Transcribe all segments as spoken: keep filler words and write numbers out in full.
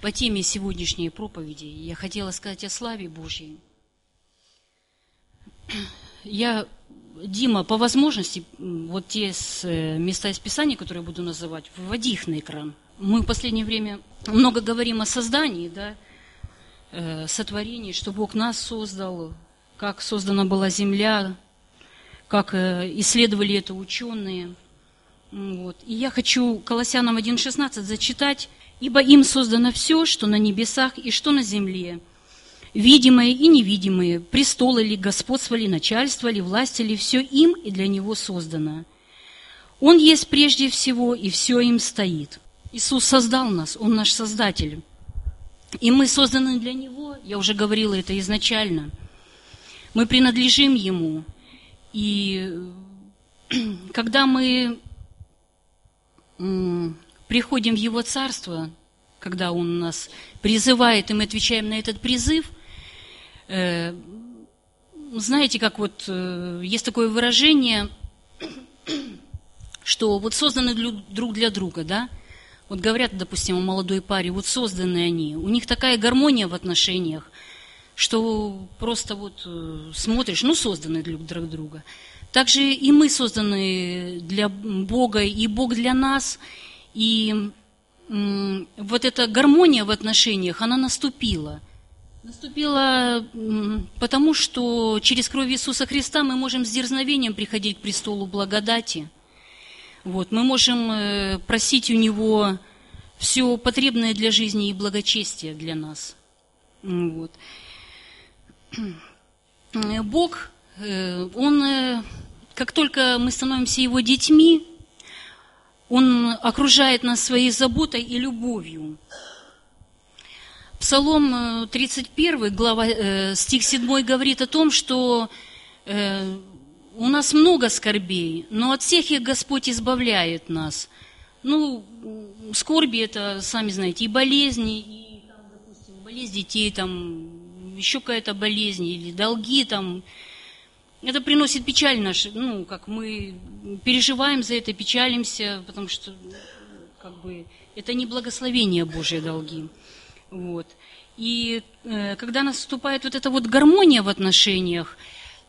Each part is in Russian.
По теме сегодняшней проповеди я хотела сказать о славе Божьей. Я, Дима, по возможности, вот те места из Писания, которые я буду называть, выводи их на экран. Мы в последнее время много говорим о создании, да, сотворении, что Бог нас создал, как создана была земля, как исследовали это ученые. Вот. И я хочу Колоссянам один шестнадцать зачитать. «Ибо им создано все, что на небесах и что на земле, видимое и невидимое, престолы ли, господство ли, начальство ли, власти ли, все им и для него создано. Он есть прежде всего, и все им стоит». Иисус создал нас, Он наш Создатель. И мы созданы для Него, я уже говорила это изначально. Мы принадлежим Ему. И когда мы приходим в Его Царство, когда Он нас призывает, и мы отвечаем на этот призыв, э, знаете, как вот э, есть такое выражение, что вот созданы друг для друга, да? Вот говорят, допустим, о молодой паре, вот созданы они, у них такая гармония в отношениях, что просто вот э, смотришь, ну, созданы друг для друга. Также и мы созданы для Бога, и Бог для нас, и вот эта гармония в отношениях, она наступила. Наступила потому, что через кровь Иисуса Христа мы можем с дерзновением приходить к престолу благодати. Вот, мы можем просить у Него все потребное для жизни и благочестия для нас. Вот. Бог, Он, как только мы становимся Его детьми, Он окружает нас своей заботой и любовью. Псалом тридцать один, глава, стих седьмой говорит о том, что у нас много скорбей, но от всех их Господь избавляет нас. Ну, скорби это, сами знаете, и болезни, и, там, допустим, болезнь детей, там, еще какая-то болезнь, или долги, там. Это приносит печаль нашу, ну, как мы переживаем за это, печалимся, потому что, как бы, это не благословение Божьи долги. Вот. И э, когда наступает вот эта вот гармония в отношениях,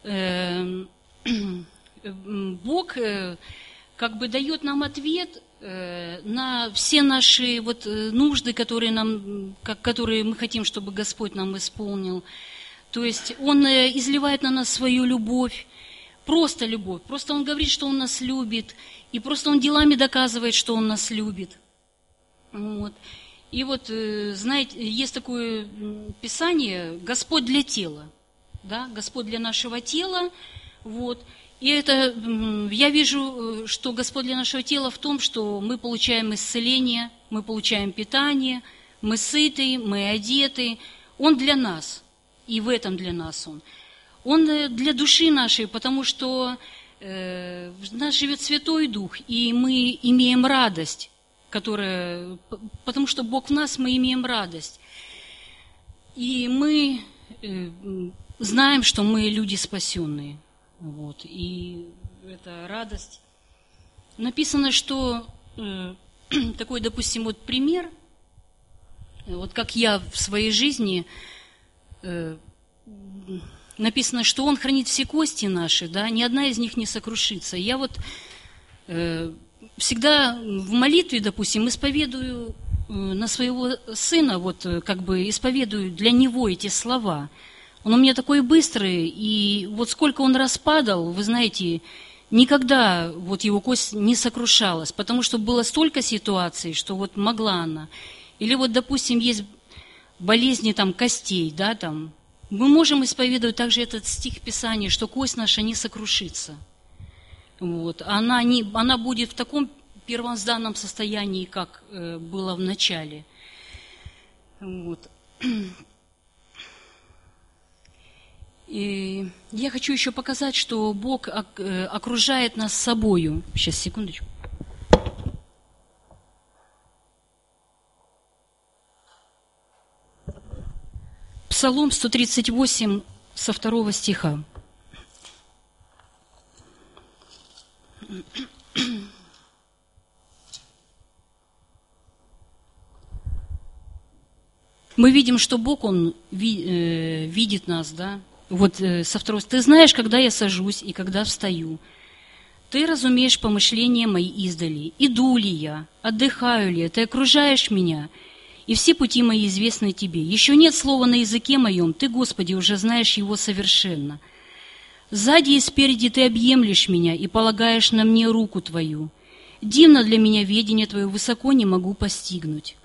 э, Бог э, как бы дает нам ответ э, на все наши вот нужды, которые нам, как, которые мы хотим, чтобы Господь нам исполнил. То есть Он изливает на нас свою любовь, просто любовь. Просто Он говорит, что Он нас любит, и просто Он делами доказывает, что Он нас любит. Вот. И вот, знаете, есть такое писание «Господь для тела», да? «Господь для нашего тела». Вот. И это, я вижу, что Господь для нашего тела в том, что мы получаем исцеление, мы получаем питание, мы сыты, мы одеты. Он для нас. И в этом для нас Он. Он для души нашей, потому что э, в нас живет Святой Дух, и мы имеем радость, которая, потому что Бог в нас, мы имеем радость. И мы э, знаем, что мы люди спасенные. Вот, и это радость. Написано, что э, такой, допустим, вот пример, вот как я в своей жизни... Написано, что Он хранит все кости наши, да, ни одна из них не сокрушится. Я вот э, всегда в молитве, допустим, исповедую на своего сына, вот как бы исповедую для него эти слова. Он у меня такой быстрый, и вот сколько он раз падал, вы знаете, никогда вот его кость не сокрушалась, потому что было столько ситуаций, что вот могла она. Или вот, допустим, есть... болезни там, костей, да, там. Мы можем исповедовать также этот стих Писания, что кость наша не сокрушится. Вот. Она, не, она будет в таком первозданном состоянии, как э, было в начале. Вот. И я хочу еще показать, что Бог окружает нас собою. Сейчас, секундочку. Псалом сто тридцать восемь, со второго стиха. Мы видим, что Бог, Он ви, э, видит нас, да? Вот э, со второй. «Ты знаешь, когда я сажусь и когда встаю. Ты разумеешь помышления мои издали. Иду ли я, отдыхаю ли, ты окружаешь меня, и все пути мои известны тебе. Еще нет слова на языке моем, ты, Господи, уже знаешь его совершенно. Сзади и спереди ты объемлешь меня и полагаешь на мне руку твою. Дивно для меня ведение твое, высоко не могу постигнуть».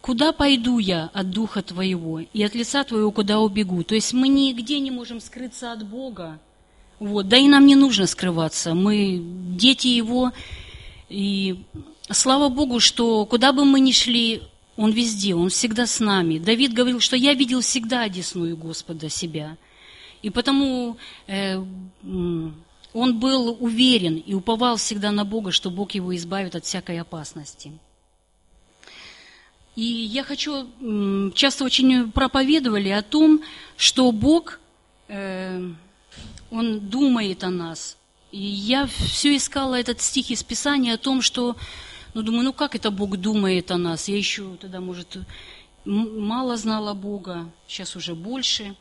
«Куда пойду я от Духа Твоего и от лица Твоего, куда убегу?» То есть мы нигде не можем скрыться от Бога. Вот. Да и нам не нужно скрываться. Мы дети Его. И слава Богу, что куда бы мы ни шли, Он везде, Он всегда с нами. Давид говорил, что «я видел всегда одесную Господа себя». И потому э, он был уверен и уповал всегда на Бога, что Бог его избавит от всякой опасности. И я хочу, часто очень проповедовали о том, что Бог, э, Он думает о нас. И я все искала этот стих из Писания о том, что, ну, думаю, ну как это Бог думает о нас? Я еще тогда, может, мало знала Бога, сейчас уже больше.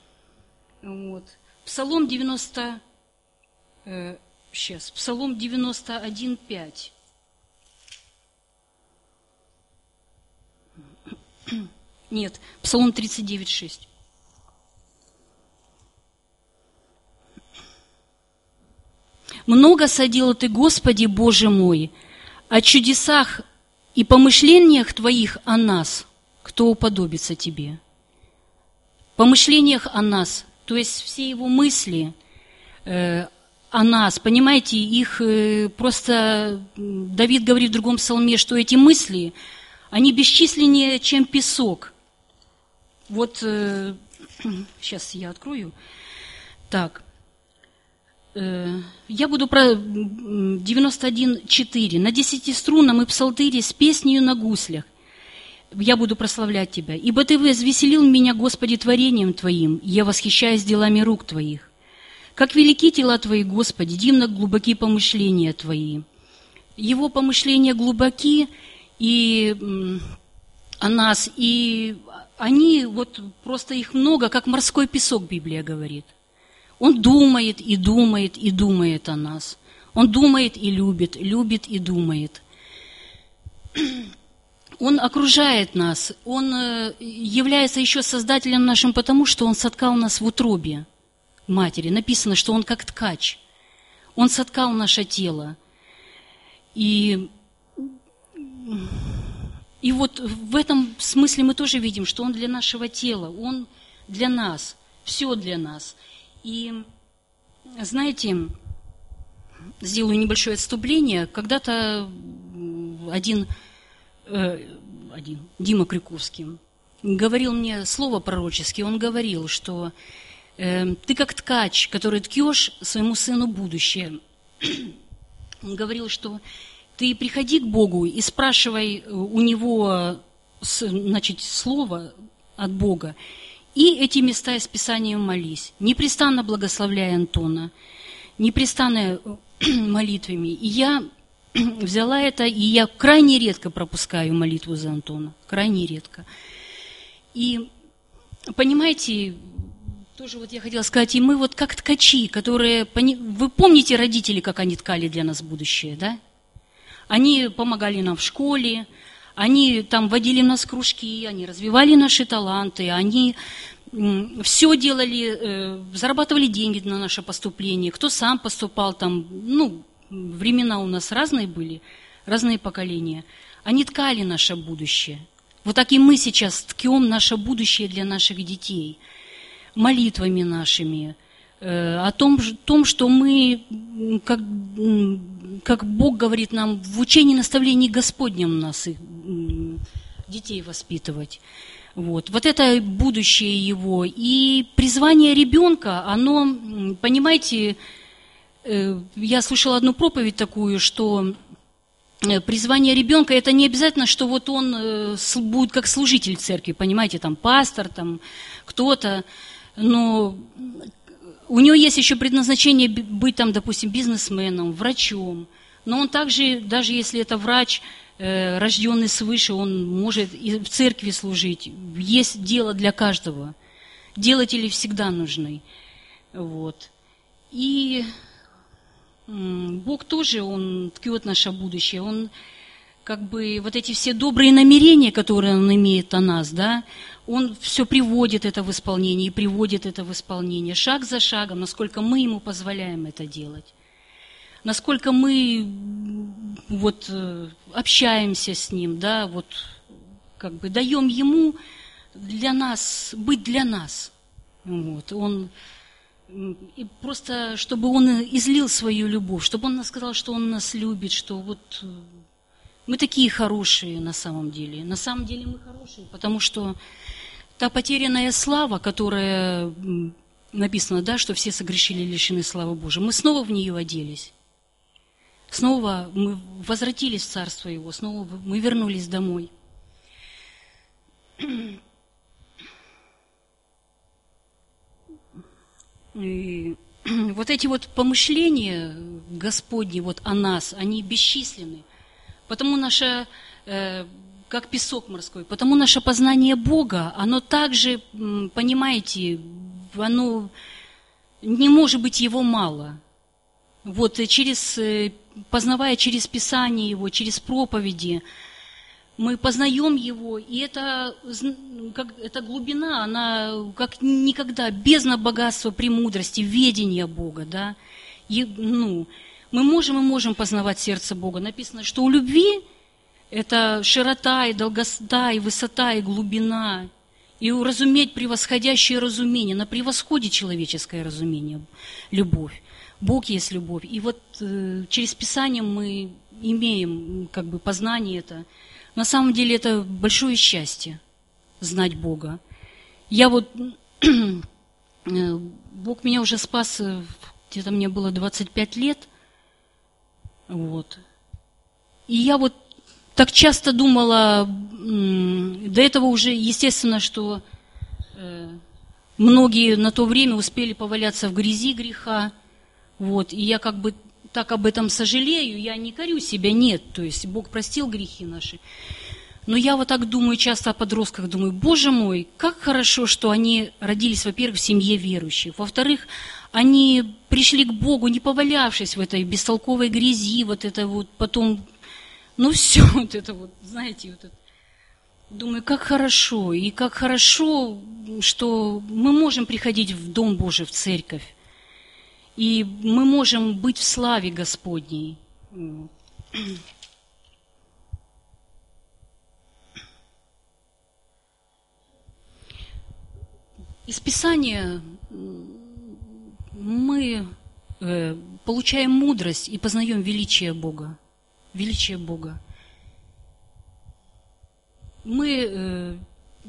Вот. Псалом девяносто, э, сейчас, Псалом девяносто один пять. Нет, Псалом тридцать девять шесть. «Много садил ты, Господи, Боже мой, о чудесах и помышлениях Твоих о нас, кто уподобится Тебе». Помышлениях о нас, то есть все его мысли э, о нас, понимаете, их э, просто... Давид говорит в другом псалме, что эти мысли... Они бесчисленнее, чем песок. Вот, э, сейчас я открою. Так, э, я буду про девяносто один четыре. «На десятиструнном и псалтыре с песнею на гуслях я буду прославлять Тебя. Ибо Ты возвеселил меня, Господи, творением Твоим, я восхищаюсь делами рук Твоих. Как велики тела Твои, Господи, дивно глубоки помышления Твои». Его помышления глубоки, и о нас, и они, вот просто их много, как морской песок, Библия говорит. Он думает и думает и думает о нас. Он думает и любит, любит и думает. Он окружает нас, Он является еще Создателем нашим, потому что Он соткал нас в утробе матери. Написано, что Он как ткач. Он соткал наше тело. И... И вот в этом смысле мы тоже видим, что Он для нашего тела, Он для нас, все для нас. И, знаете, сделаю небольшое отступление. Когда-то один, э, один Дима Крюковский говорил мне слово пророческое. Он говорил, что э, ты как ткач, который ткешь своему сыну будущее. Он говорил, что... Ты приходи к Богу и спрашивай у Него, значит, слово от Бога. И эти места из Писания молись, непрестанно благословляя Антона, непрестанно молитвами. И я взяла это, и я крайне редко пропускаю молитву за Антона, крайне редко. И, понимаете, тоже вот я хотела сказать, и мы вот как ткачи, которые... Вы помните родители, как они ткали для нас будущее, да? Они помогали нам в школе, они там водили нас в кружки, они развивали наши таланты, они все делали, зарабатывали деньги на наше поступление. Кто сам поступал там, ну, времена у нас разные были, разные поколения. Они ткали наше будущее. Вот так и мы сейчас ткем наше будущее для наших детей, молитвами нашими, о том, том, что мы, как, как Бог говорит нам, в учении наставлении Господнем нас, детей воспитывать. Вот. вот это будущее его. И призвание ребенка, оно, понимаете, я слушала одну проповедь такую, что призвание ребенка, это не обязательно, что вот он будет как служитель церкви, понимаете, там пастор, там кто-то, но... У него есть еще предназначение быть, там, допустим, бизнесменом, врачом. Но он также, даже если это врач, э, рожденный свыше, он может и в церкви служить. Есть дело для каждого. Делатели всегда нужны. Вот. И Бог тоже, Он ткет наше будущее. Он как бы вот эти все добрые намерения, которые Он имеет о нас, да, Он все приводит это в исполнение и приводит это в исполнение шаг за шагом, насколько мы Ему позволяем это делать, насколько мы вот общаемся с Ним, да, вот как бы даем Ему для нас, быть для нас. Вот, он, и просто, чтобы Он излил свою любовь, чтобы Он сказал, что Он нас любит, что вот мы такие хорошие на самом деле. На самом деле мы хорошие, потому что та потерянная слава, которая написана, да, что все согрешили, лишены славы Божией, мы снова в нее оделись. Снова мы возвратились в Царство Его, снова мы вернулись домой. И вот эти вот помышления Господни вот о нас, они бесчисленны. Потому наше, э, как песок морской, потому наше познание Бога, оно также, понимаете, оно не может быть его мало. Вот через, познавая через Писание Его, через проповеди, мы познаем Его, и это, как, эта глубина, она как никогда, бездна богатства, премудрости, ведения Бога, да, и, ну, мы можем и можем познавать сердце Бога. Написано, что у любви это широта, и долгота, и высота, и глубина, и уразуметь превосходящее разумение, на превосходе человеческое разумение, любовь. Бог есть любовь, и вот э, через Писание мы имеем, как бы, познание это. На самом деле это большое счастье, знать Бога. Я вот, Бог меня уже спас, где-то мне было двадцать пять лет, вот. И я вот так часто думала, до этого уже, естественно, что многие на то время успели поваляться в грязи греха, вот, и я как бы так об этом сожалею, я не корю себя, нет, то есть Бог простил грехи наши. Но я вот так думаю часто о подростках, думаю, Боже мой, как хорошо, что они родились, во-первых, в семье верующих, во-вторых, они пришли к Богу, не повалявшись в этой бестолковой грязи, вот это вот потом, ну все, вот это вот, знаете, вот это. Думаю, как хорошо, и как хорошо, что мы можем приходить в Дом Божий, в церковь, и мы можем быть в славе Господней. Из Писания мы получаем мудрость и познаем величие Бога. Величие Бога. Мы,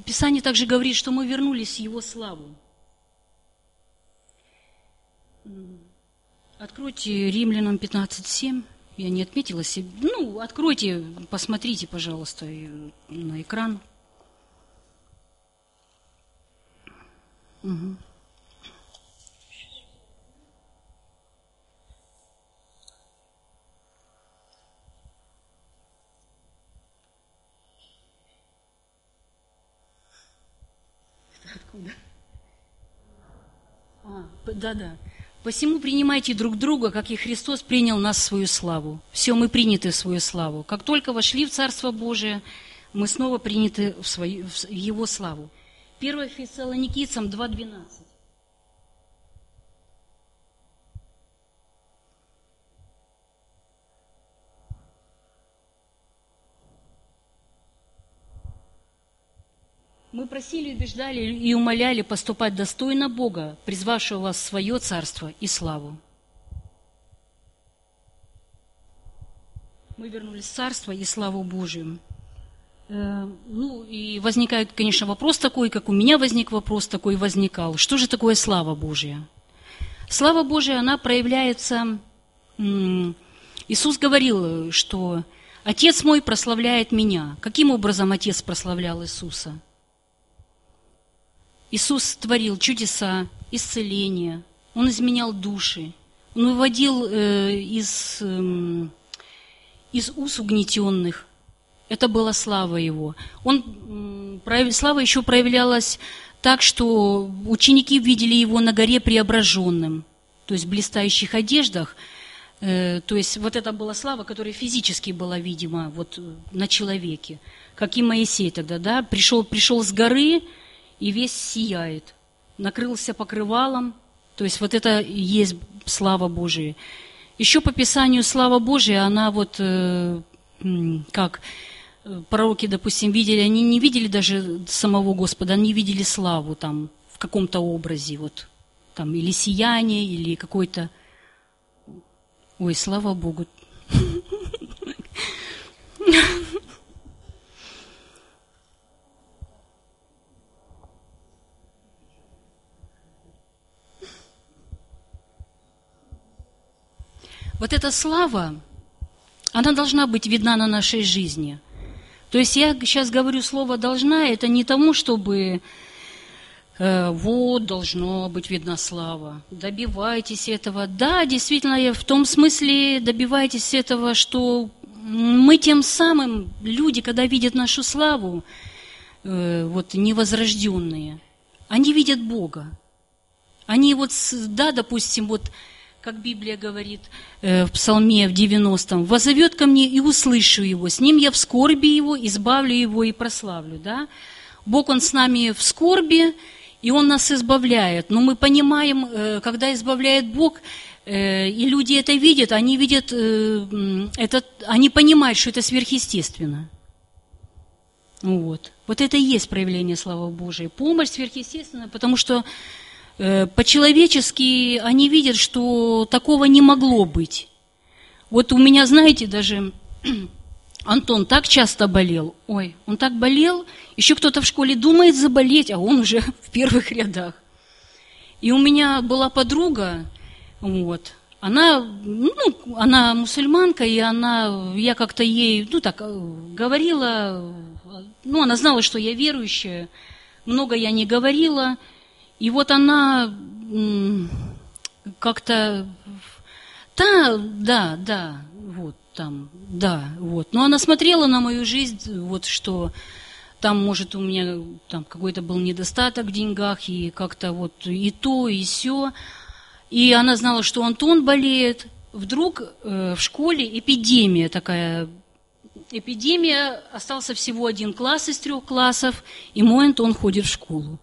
Писание также говорит, что мы вернулись в Его славу. Откройте Римлянам пятнадцать семь, я не отметила себе. Ну, откройте, посмотрите, пожалуйста, на экран. Угу. Это откуда? А, да-да. «Посему принимайте друг друга, как и Христос принял нас в свою славу». Все, мы приняты в свою славу. Как только вошли в Царство Божие, мы снова приняты в, свою, в Его славу. первое Фессалоникийцам два двенадцать. Мы просили, убеждали и умоляли поступать достойно Бога, призвавшего вас в свое царство и славу. Мы вернулись в царство и славу Божию. Ну и возникает, конечно, вопрос такой, как у меня возник вопрос такой, возникал. Что же такое слава Божья? Слава Божья, она проявляется... Иисус говорил, что «Отец мой прославляет меня». Каким образом Отец прославлял Иисуса? Иисус творил чудеса, исцеления, Он изменял души, Он выводил э, из, э, из уз угнетенных, Это была слава его. Он, слава еще проявлялась так, что ученики видели его на горе преображенным, то есть в блистающих одеждах. То есть вот это была слава, которая физически была видима вот на человеке. Как и Моисей тогда, да, пришел, пришел с горы и весь сияет, накрылся покрывалом. То есть вот это и есть слава Божия. Еще по Писанию слава Божия, она вот как... Пророки, допустим, видели, они не видели даже самого Господа, они видели славу там в каком-то образе, вот там или сияние, или какой-то... Ой, слава Богу. Вот эта слава, она должна быть видна на нашей жизни. То есть я сейчас говорю слово «должна», это не тому, чтобы э, вот должна быть видна слава, добивайтесь этого. Да, действительно, я в том смысле добивайтесь этого, что мы тем самым, люди, когда видят нашу славу, э, вот невозрожденные, они видят Бога. Они вот, да, допустим, вот как Библия говорит в Псалме в девяностом, «Воззовет ко мне, и услышу его, с ним я в скорби его, избавлю его и прославлю». Да? Бог, Он с нами в скорби, и Он нас избавляет. Но мы понимаем, когда избавляет Бог, и люди это видят, они, видят это, они понимают, что это сверхъестественно. Вот. Вот это и есть проявление славы Божией. Помощь сверхъестественная, потому что по-человечески они видят, что такого не могло быть. Вот у меня, знаете, даже Антон так часто болел. Ой, он так болел, еще кто-то в школе думает заболеть, а он уже в первых рядах. И у меня была подруга, вот, она, ну, она мусульманка, и она, я как-то ей, ну, так, говорила, ну, она знала, что я верующая, много я не говорила. И вот она как-то, да, да, да, вот там, да, вот. Но она смотрела на мою жизнь, вот что там, может, у меня там какой-то был недостаток в деньгах, и как-то вот и то, и сё. И она знала, что Антон болеет. Вдруг э, в школе эпидемия такая. Эпидемия, остался всего один класс из трех классов, и мой Антон ходит в школу.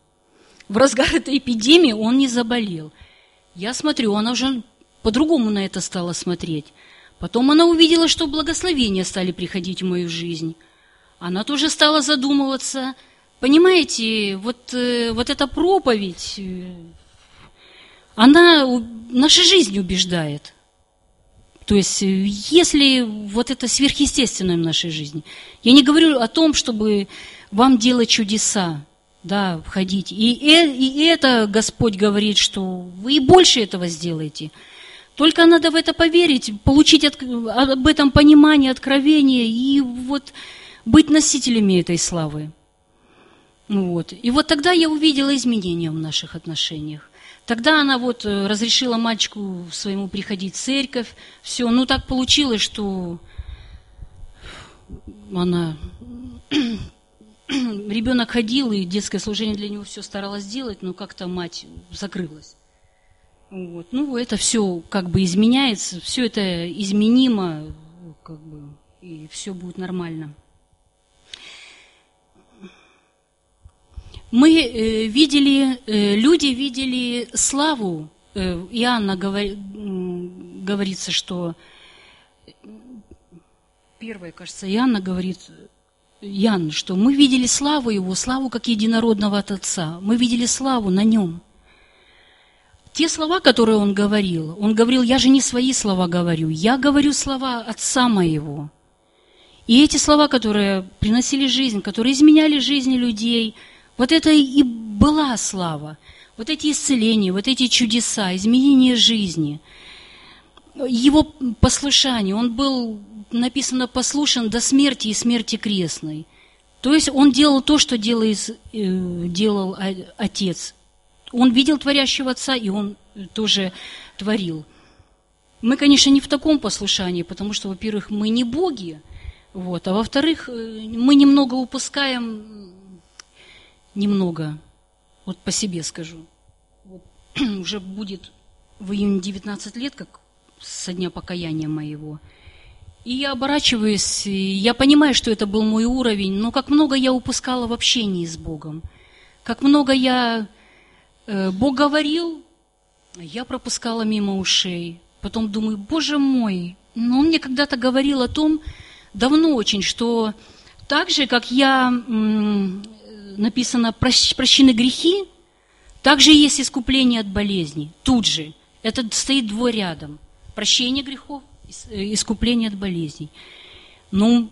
В разгар этой эпидемии он не заболел. Я смотрю, она уже по-другому на это стала смотреть. Потом она увидела, что благословения стали приходить в мою жизнь. Она тоже стала задумываться. Понимаете, вот, вот эта проповедь, она нашу жизнь убеждает. То есть, если вот это сверхъестественное в нашей жизни. Я не говорю о том, чтобы вам делать чудеса. Да, входить. И, и, и это Господь говорит, что вы и больше этого сделаете. Только надо в это поверить, получить от, об этом понимание, откровение и вот быть носителями этой славы. Вот. И вот тогда я увидела изменения в наших отношениях. Тогда она вот разрешила мальчику своему приходить в церковь. Все, ну так получилось, что она... Ребенок ходил, и детское служение для него все старалась делать, но как-то мать закрылась. Вот. Ну, это все как бы изменяется, все это изменимо, как бы, и все будет нормально. Мы э, видели, э, люди видели славу. Э, Иоанна говор, э, говорится, что... Первое, кажется, Иоанна говорит... Иоанн, что мы видели славу Его, славу как единородного от Отца. Мы видели славу на Нем. Те слова, которые Он говорил, Он говорил, я же не свои слова говорю, я говорю слова Отца Моего. И эти слова, которые приносили жизнь, которые изменяли жизни людей, вот это и была слава. Вот эти исцеления, вот эти чудеса, изменение жизни, Его послушание, Он был... написано «послушен до смерти и смерти крестной». То есть он делал то, что делает, делал Отец. Он видел творящего Отца, и он тоже творил. Мы, конечно, не в таком послушании, потому что, во-первых, мы не боги, Вот. А во-вторых, мы немного упускаем, немного, вот по себе скажу. Вот. Уже будет в июне девятнадцать лет, как со дня покаяния моего. И я оборачиваюсь, и я понимаю, что это был мой уровень, но как много я упускала в общении с Богом. Как много я... Э, Бог говорил, я пропускала мимо ушей. Потом думаю, Боже мой, но Он мне когда-то говорил о том, давно очень, что так же, как я, м, написано, прощены грехи, так же есть искупление от болезней. Тут же. Это стоит двое рядом. Прощение грехов, искупление от болезней. Ну,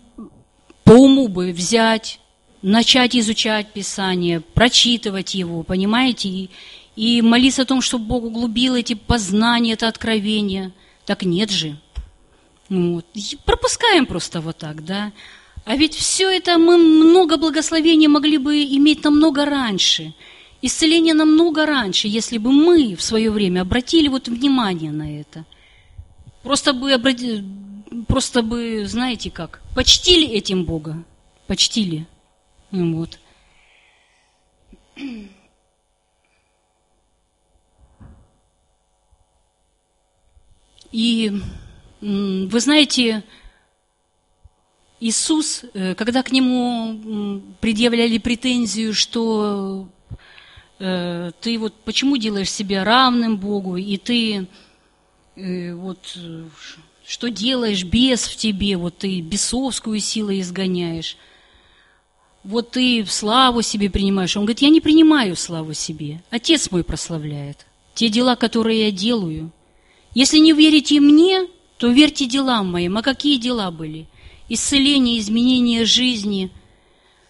по уму бы взять, начать изучать Писание, прочитывать его, понимаете, и, и молиться о том, чтобы Бог углубил эти познания, это откровение. Так нет же. Вот. Пропускаем просто вот так, да. А ведь все это мы много благословений могли бы иметь намного раньше, исцеление намного раньше, если бы мы в свое время обратили вот внимание на это. Просто бы, просто бы, знаете как, почтили этим Бога, почтили. Вот. И вы знаете, Иисус, когда к Нему предъявляли претензию, что э, ты вот почему делаешь себя равным Богу, и ты э, вот что делаешь, бес в тебе, вот ты бесовскую силу изгоняешь, вот ты славу себе принимаешь. Он говорит, я не принимаю славу себе, Отец мой прославляет те дела, которые я делаю. Если не верите мне, то верьте делам моим. А какие дела были? Исцеление, изменение жизни.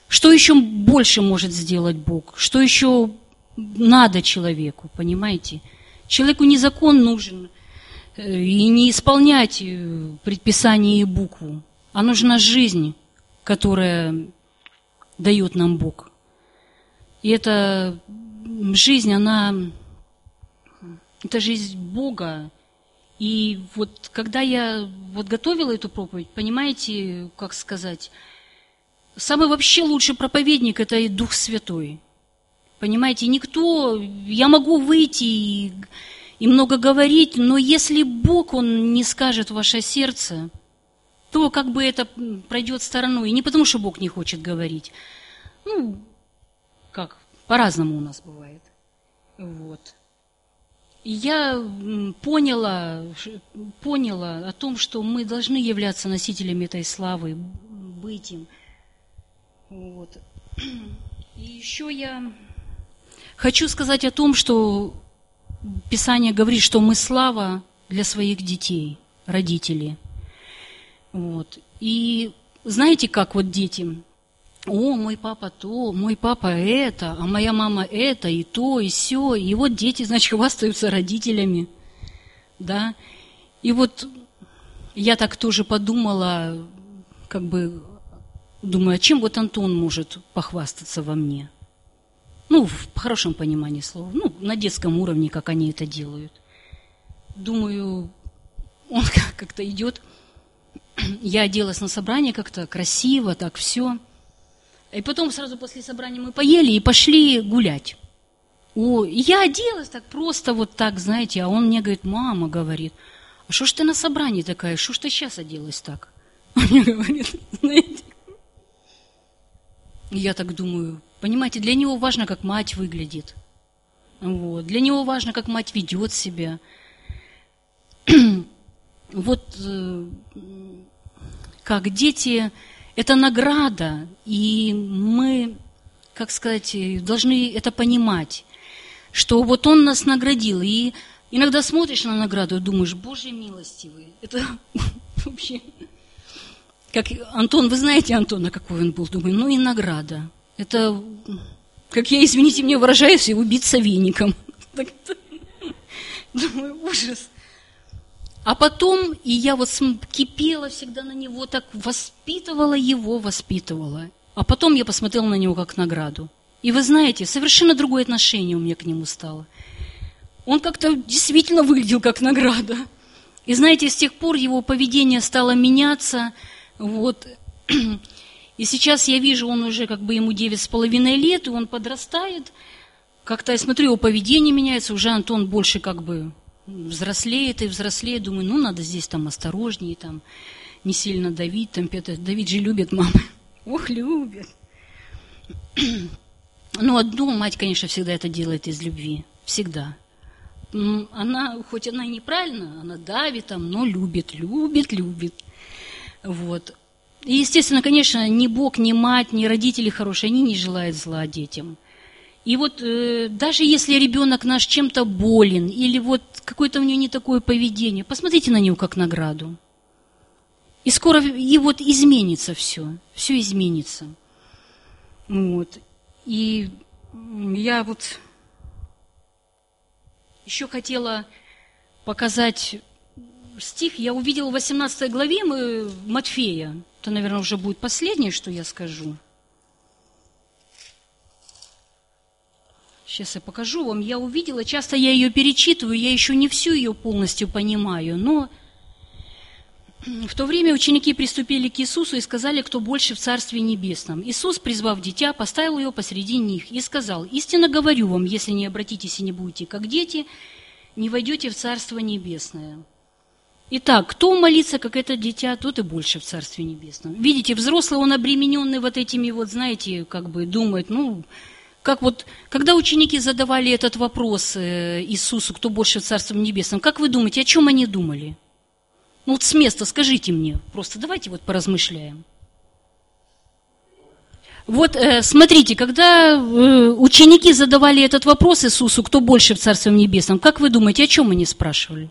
Что еще больше может сделать Бог? Что еще надо человеку, понимаете? Человеку не закон нужен, и не исполнять предписание и букву, а нужна жизнь, которая дает нам Бог. И эта жизнь, она... Это жизнь Бога. И вот когда я вот готовила эту проповедь, понимаете, как сказать, самый вообще лучший проповедник – это и Дух Святой. Понимаете, никто, я могу выйти и, и много говорить, но если Бог, Он не скажет в ваше сердце, то как бы это пройдет стороной. И не потому, что Бог не хочет говорить. Ну, как, по-разному у нас бывает. Вот. И я поняла, поняла о том, что мы должны являться носителями этой славы, быть им. Вот. И еще я хочу сказать о том, что Писание говорит, что мы слава для своих детей, родителей. Вот. И знаете, как вот дети... О, мой папа то, мой папа это, а моя мама это, и то, и сё. И вот дети, значит, хвастаются родителями, да. И вот я так тоже подумала, как бы, думаю, а чем вот Антон может похвастаться во мне? Ну, в хорошем понимании слова, ну, на детском уровне, как они это делают. Думаю, он как-то идет. Я оделась на собрание как-то красиво, так все. И потом сразу после собрания мы поели и пошли гулять. О, я оделась так просто, вот так, знаете, а он мне говорит, мама, говорит, а что ж ты на собрании такая, что ж ты сейчас оделась так? Он мне говорит, знаете. Я так думаю, понимаете, для него важно, как мать выглядит. Вот. Для него важно, как мать ведет себя. Вот как дети... Это награда, и мы, как сказать, должны это понимать, что вот Он нас наградил. И иногда смотришь на награду и думаешь, Боже милостивый, это вообще... Как Антон, вы знаете Антона, какой он был, думаю, ну и награда. Это, как я, извините, мне выражаюсь, его бить совейником. Думаю, ужас. А потом, и я вот кипела всегда на него, так воспитывала его, воспитывала. А потом я посмотрела на него как награду. И вы знаете, совершенно другое отношение у меня к нему стало. Он как-то действительно выглядел как награда. И знаете, с тех пор его поведение стало меняться. Вот. И сейчас я вижу, он уже как бы ему девять с половиной лет, и он подрастает. Как-то я смотрю, его поведение меняется, уже Антон больше как бы взрослеет и взрослеет. Думаю, ну надо здесь там осторожнее, там не сильно давить. Там, Петр, Давид же любит мамы. Ох, любит. Ну, одну мать, конечно, всегда это делает из любви. Всегда. Она, хоть она и неправильно, она давит там, но любит, любит, любит. Вот. И, естественно, конечно, ни Бог, ни мать, ни родители хорошие, они не желают зла детям. И вот э, даже если ребенок наш чем-то болен, или вот какое-то у него не такое поведение, посмотрите на него как награду. И скоро, и вот изменится все, все изменится. Вот. И я вот еще хотела показать стих. Я увидела в восемнадцатой главе Матфея. Это, наверное, уже будет последнее, что я скажу. Сейчас я покажу вам. Я увидела, часто я ее перечитываю, я еще не всю ее полностью понимаю, но в то время ученики приступили к Иисусу и сказали, кто больше в Царстве Небесном. Иисус, призвав дитя, поставил его посреди них и сказал: «Истинно говорю вам, если не обратитесь и не будете как дети, не войдете в Царство Небесное». Итак, кто молится, как это дитя, тот и больше в Царстве Небесном. Видите, взрослый, он обремененный вот этими вот, знаете, как бы думает, ну... Как вот, когда ученики задавали этот вопрос Иисусу, кто больше в Царстве Небесном, как вы думаете, о чем они думали? Ну вот с места скажите мне, просто давайте вот поразмышляем. Вот смотрите, когда ученики задавали этот вопрос Иисусу, кто больше в Царстве Небесном, как вы думаете, о чем они спрашивали?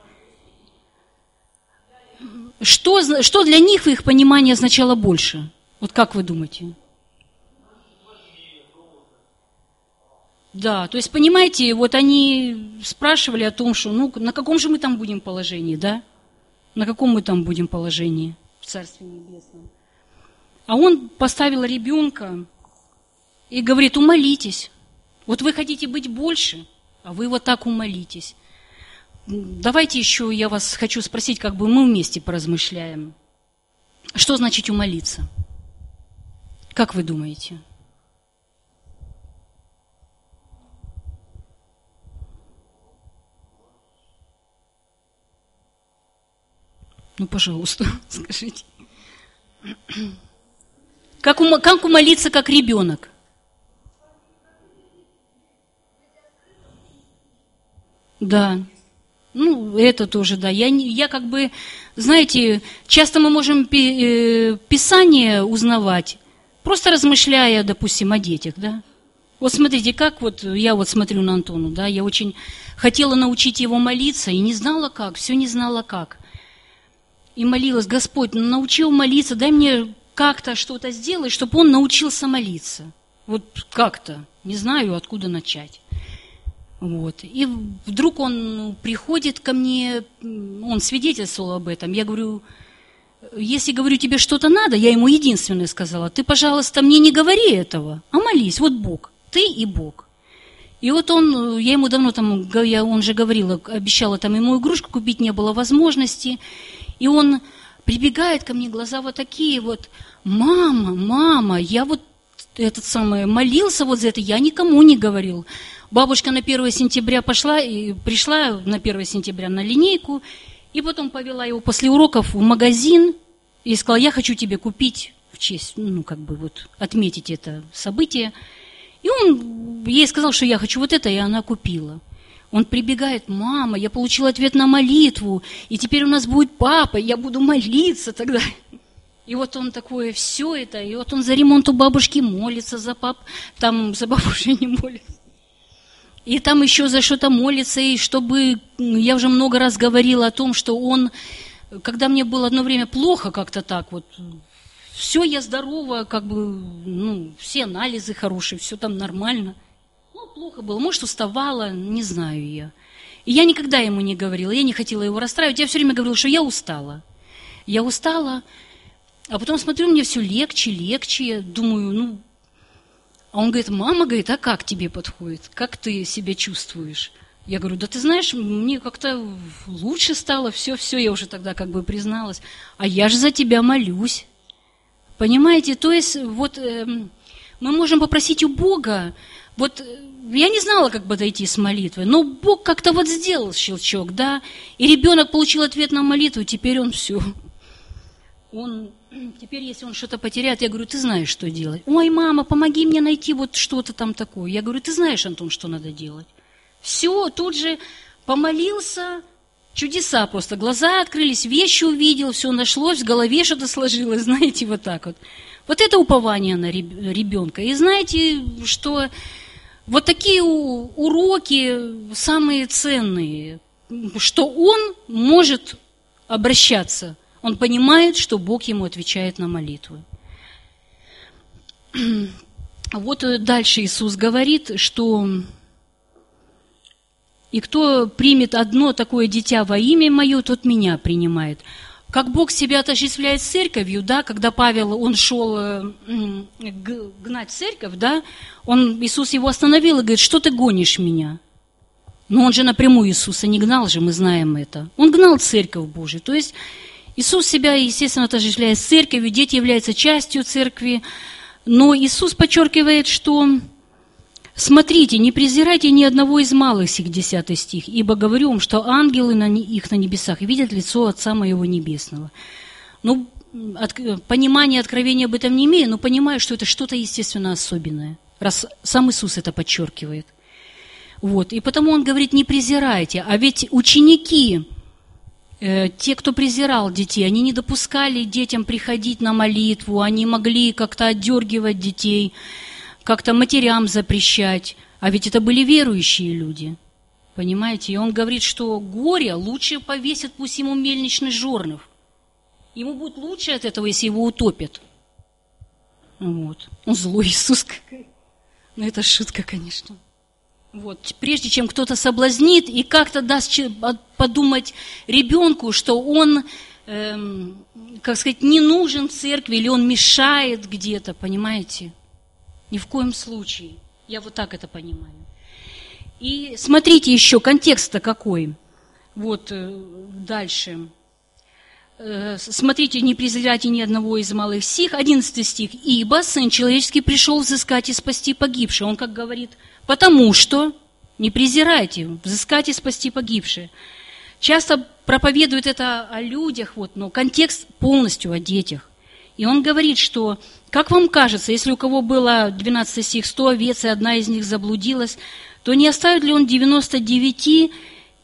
Что, что для них в их понимании означало больше? Вот как вы думаете? Да, то есть, понимаете, вот они спрашивали о том, что, ну, на каком же мы там будем положении, да? На каком мы там будем положении в Царстве Небесном? А он поставил ребенка и говорит: умолитесь. Вот вы хотите быть больше, а вы вот так умолитесь. Давайте еще я вас хочу спросить, как бы мы вместе поразмышляем. Что значит умолиться? Как вы думаете? Ну, пожалуйста, скажите. Как, умо, как умолиться, как ребенок? Да. Ну, это тоже, да. Я, я как бы, знаете, часто мы можем Писание узнавать, просто размышляя, допустим, о детях, да. Вот смотрите, как вот, я вот смотрю на Антона, да, я очень хотела научить его молиться, и не знала как, все не знала как. И молилась: Господь, научил молиться, дай мне как-то что-то сделать, чтобы он научился молиться. Вот как-то, не знаю, откуда начать. Вот. И вдруг он приходит ко мне, он свидетельствовал об этом. Я говорю: если, говорю, тебе что-то надо, я ему единственное сказала, ты, пожалуйста, мне не говори этого, а молись, вот Бог, ты и Бог. И вот он, я ему давно там, я, он же говорила, обещала там ему игрушку купить, не было возможности. И он прибегает ко мне, глаза вот такие вот: мама, мама, я вот этот самый молился вот за это, я никому не говорил. Бабушка на первое сентября пошла, и пришла на первое сентября на линейку, и потом повела его после уроков в магазин и сказала: я хочу тебе купить в честь, ну как бы вот отметить это событие. И он ей сказал, что я хочу вот это, и она купила. Он прибегает: мама, я получил ответ на молитву, и теперь у нас будет папа, я буду молиться тогда. И вот он такое все это, и вот он за ремонт у бабушки молится, за пап, там за бабушку не молится. И там еще за что-то молится, и чтобы, я уже много раз говорила о том, что он, когда мне было одно время плохо как-то так вот, все, я здорова, как бы, ну, все анализы хорошие, все там нормально. Ну, плохо было, может, уставала, не знаю я. И я никогда ему не говорила, я не хотела его расстраивать, я все время говорила, что я устала. Я устала, а потом смотрю, мне все легче, легче, я думаю, ну... А он говорит: мама, говорит, а как тебе подходит, как ты себя чувствуешь? Я говорю: да ты знаешь, мне как-то лучше стало, все-все, я уже тогда как бы призналась. А я же за тебя молюсь. Понимаете, то есть вот э, мы можем попросить у Бога, вот я не знала, как бы дойти с молитвы, но Бог как-то вот сделал щелчок, да, и ребенок получил ответ на молитву, теперь он все, он... Теперь, если он что-то потеряет, я говорю, ты знаешь, что делать. Ой, мама, помоги мне найти вот что-то там такое. Я говорю, ты знаешь, Антон, что надо делать. Все, тут же помолился, чудеса просто. Глаза открылись, вещи увидел, все нашлось, в голове что-то сложилось, знаете, вот так вот. Вот это упование на ребенка. И знаете, что вот такие уроки самые ценные, что он может обращаться. Он понимает, что Бог ему отвечает на молитвы. Вот дальше Иисус говорит, что «И кто примет одно такое дитя во имя Мое, тот Меня принимает». Как Бог себя отождествляет с церковью, да, когда Павел, он шел гнать церковь, да, он, Иисус его остановил и говорит, «Что ты гонишь меня?» Но он же напрямую Иисуса не гнал же, мы знаем это. Он гнал церковь Божию, то есть... Иисус себя, естественно, отождествляет с церковью, дети являются частью церкви, но Иисус подчеркивает, что «Смотрите, не презирайте ни одного из малых сих», десятый стих, «ибо говорю вам, что ангелы на не, их на небесах видят лицо Отца Моего Небесного». Ну, от, понимания, откровения об этом не имею, но понимаю, что это что-то, естественно, особенное, раз сам Иисус это подчеркивает. Вот, и потому Он говорит «не презирайте», а ведь ученики, те, кто презирал детей, они не допускали детям приходить на молитву, они могли как-то отдергивать детей, как-то матерям запрещать. А ведь это были верующие люди, понимаете? И он говорит, что горе лучше повесят, пусть ему мельничный жернов. Ему будет лучше от этого, если его утопят. Вот. Он злой Иисус какой. Ну, это шутка, конечно. Вот, прежде чем кто-то соблазнит и как-то даст подумать ребенку, что он, эм, как сказать, не нужен церкви или он мешает где-то, понимаете? Ни в коем случае. Я вот так это понимаю. И смотрите еще, контекст-то какой. Вот э, дальше. Э, смотрите, не презирайте ни одного из малых сих. одиннадцатый стих. «Ибо Сын Человеческий пришел взыскать и спасти погибшего». Он как говорит... Потому что, не презирайте, взыскать и спасти погибшие. Часто проповедуют это о людях, вот, но контекст полностью о детях. И он говорит, что, как вам кажется, если у кого было двенадцать стих сто овец, и одна из них заблудилась, то не оставит ли он девяносто девять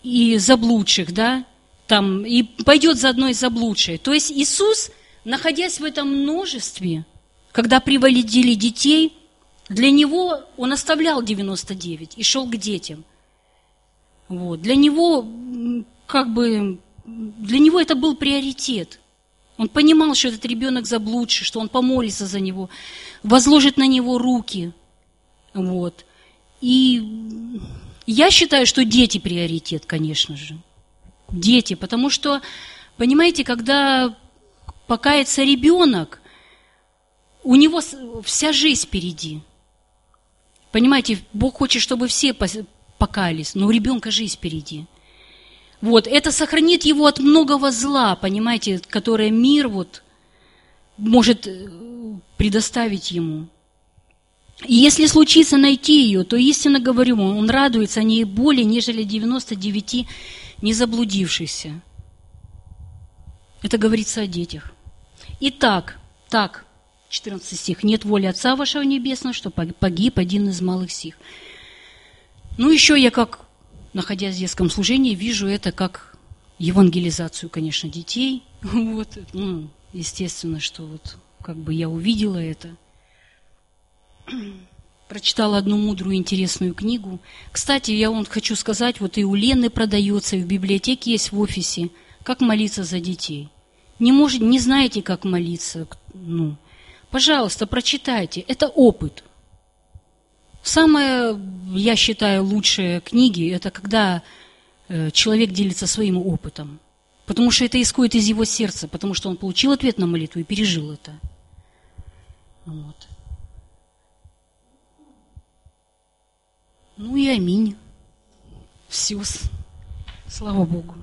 и заблудших, да, там, и пойдет за одной заблудшей. То есть Иисус, находясь в этом множестве, когда приводили детей, для него он оставлял девяносто девять и шел к детям. Вот. Для него, как бы, для него это был приоритет. Он понимал, что этот ребенок заблудший, что он помолится за него, возложит на него руки. Вот. И я считаю, что дети приоритет, конечно же. Дети, потому что, понимаете, когда покается ребенок, у него вся жизнь впереди. Понимаете, Бог хочет, чтобы все покаялись, но у ребенка жизнь впереди. Вот, это сохранит его от многого зла, понимаете, которое мир вот может предоставить ему. И если случится найти ее, то истинно говорю ему, он радуется о ней более, нежели девяноста девяти не заблудившихся. Это говорится о детях. Итак, так, четырнадцатый стих. «Нет воли Отца вашего Небесного, что погиб один из малых сих». Ну, еще я, как, находясь в детском служении, вижу это как евангелизацию, конечно, детей. Вот. Ну, естественно, что вот как бы я увидела это. Прочитала одну мудрую, интересную книгу. Кстати, я вам хочу сказать, вот и у Лены продается, и в библиотеке есть в офисе, «Как молиться за детей». Не, может, не знаете, как молиться, ну, пожалуйста, прочитайте. Это опыт. Самое, я считаю, лучшее книги – это когда человек делится своим опытом. Потому что это исходит из его сердца, потому что он получил ответ на молитву и пережил это. Вот. Ну и аминь. Все. Слава Богу.